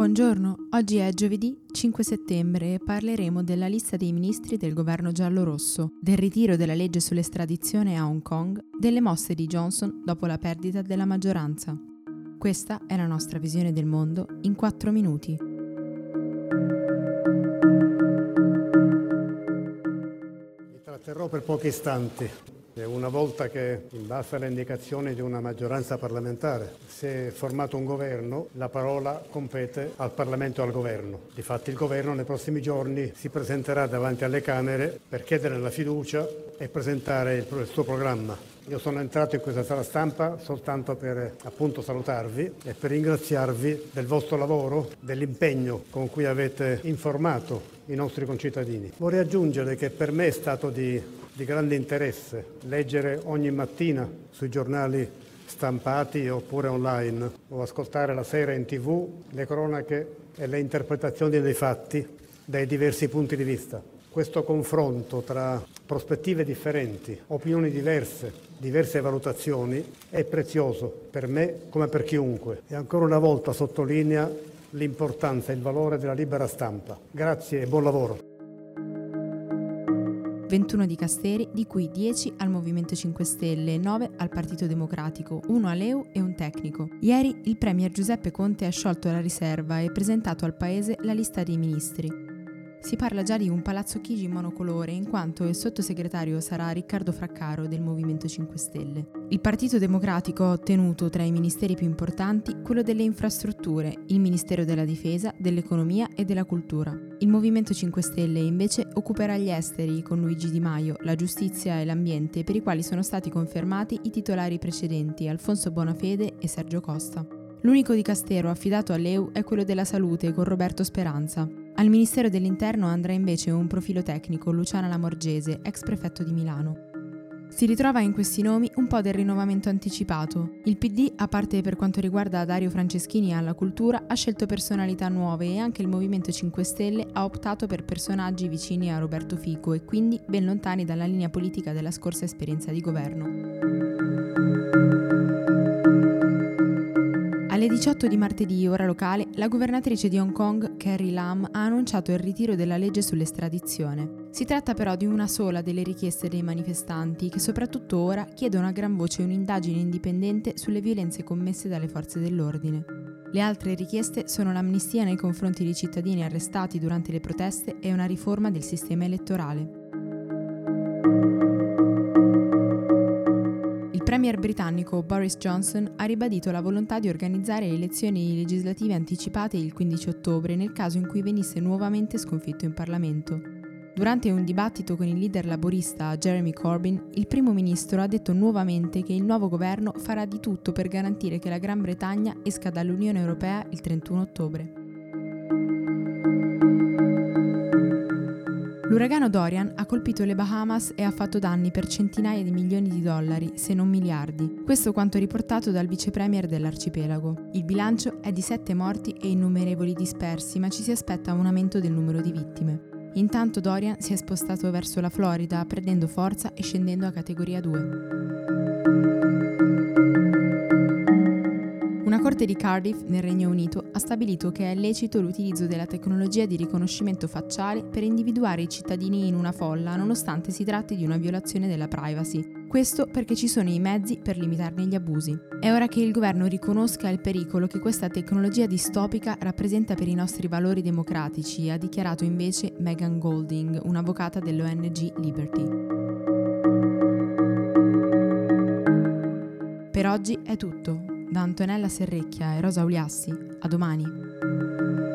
Buongiorno, oggi è giovedì 5 settembre e parleremo della lista dei ministri del governo giallo-rosso, del ritiro della legge sull'estradizione a Hong Kong, delle mosse di Johnson dopo la perdita della maggioranza. Questa è la nostra visione del mondo in 4 minuti. Mi tratterrò per pochi istanti. Una volta che, in base alle indicazioni di una maggioranza parlamentare, si è formato un governo, la parola compete al Parlamento e al governo. Difatti il governo nei prossimi giorni si presenterà davanti alle Camere per chiedere la fiducia e presentare il suo programma. Io sono entrato in questa sala stampa soltanto per appunto salutarvi e per ringraziarvi del vostro lavoro, dell'impegno con cui avete informato i nostri concittadini. Vorrei aggiungere che per me è stato di grande interesse leggere ogni mattina sui giornali stampati oppure online o ascoltare la sera in TV le cronache e le interpretazioni dei fatti dai diversi punti di vista. Questo confronto tra prospettive differenti, opinioni diverse, diverse valutazioni è prezioso per me come per chiunque e ancora una volta sottolinea l'importanza e il valore della libera stampa. Grazie e buon lavoro. 21 dicasteri, di cui 10 al Movimento 5 Stelle, 9 al Partito Democratico, 1 all'EU e un tecnico. Ieri il premier Giuseppe Conte ha sciolto la riserva e presentato al paese la lista dei ministri. Si parla già di un palazzo Chigi monocolore in quanto il sottosegretario sarà Riccardo Fraccaro del Movimento 5 Stelle. Il Partito Democratico ha ottenuto tra i ministeri più importanti quello delle infrastrutture, il Ministero della Difesa, dell'Economia e della Cultura. Il Movimento 5 Stelle invece occuperà gli esteri con Luigi Di Maio, la giustizia e l'ambiente, per i quali sono stati confermati i titolari precedenti Alfonso Bonafede e Sergio Costa. L'unico dicastero affidato all'EU è quello della salute con Roberto Speranza. Al Ministero dell'Interno andrà invece un profilo tecnico, Luciana Lamorgese, ex prefetto di Milano. Si ritrova in questi nomi un po' del rinnovamento anticipato. Il PD, a parte per quanto riguarda Dario Franceschini alla cultura, ha scelto personalità nuove e anche il Movimento 5 Stelle ha optato per personaggi vicini a Roberto Fico e quindi ben lontani dalla linea politica della scorsa esperienza di governo. Alle 18 di martedì, ora locale, la governatrice di Hong Kong, Carrie Lam, ha annunciato il ritiro della legge sull'estradizione. Si tratta però di una sola delle richieste dei manifestanti, che soprattutto ora chiedono a gran voce un'indagine indipendente sulle violenze commesse dalle forze dell'ordine. Le altre richieste sono l'amnistia nei confronti dei cittadini arrestati durante le proteste e una riforma del sistema elettorale. Il premier britannico Boris Johnson ha ribadito la volontà di organizzare elezioni legislative anticipate il 15 ottobre nel caso in cui venisse nuovamente sconfitto in Parlamento. Durante un dibattito con il leader laborista Jeremy Corbyn, il primo ministro ha detto nuovamente che il nuovo governo farà di tutto per garantire che la Gran Bretagna esca dall'Unione Europea il 31 ottobre. L'uragano Dorian ha colpito le Bahamas e ha fatto danni per centinaia di milioni di dollari, se non miliardi. Questo quanto riportato dal vicepremier dell'arcipelago. Il bilancio è di 7 morti e innumerevoli dispersi, ma ci si aspetta un aumento del numero di vittime. Intanto Dorian si è spostato verso la Florida, perdendo forza e scendendo a categoria 2. Una corte di Cardiff, nel Regno Unito, ha stabilito che è lecito l'utilizzo della tecnologia di riconoscimento facciale per individuare i cittadini in una folla, nonostante si tratti di una violazione della privacy. Questo perché ci sono i mezzi per limitarne gli abusi. È ora che il governo riconosca il pericolo che questa tecnologia distopica rappresenta per i nostri valori democratici, ha dichiarato invece Megan Golding, un'avvocata dell'ONG Liberty. Per oggi è tutto. Da Antonella Serrecchia e Rosa Uliassi, a domani.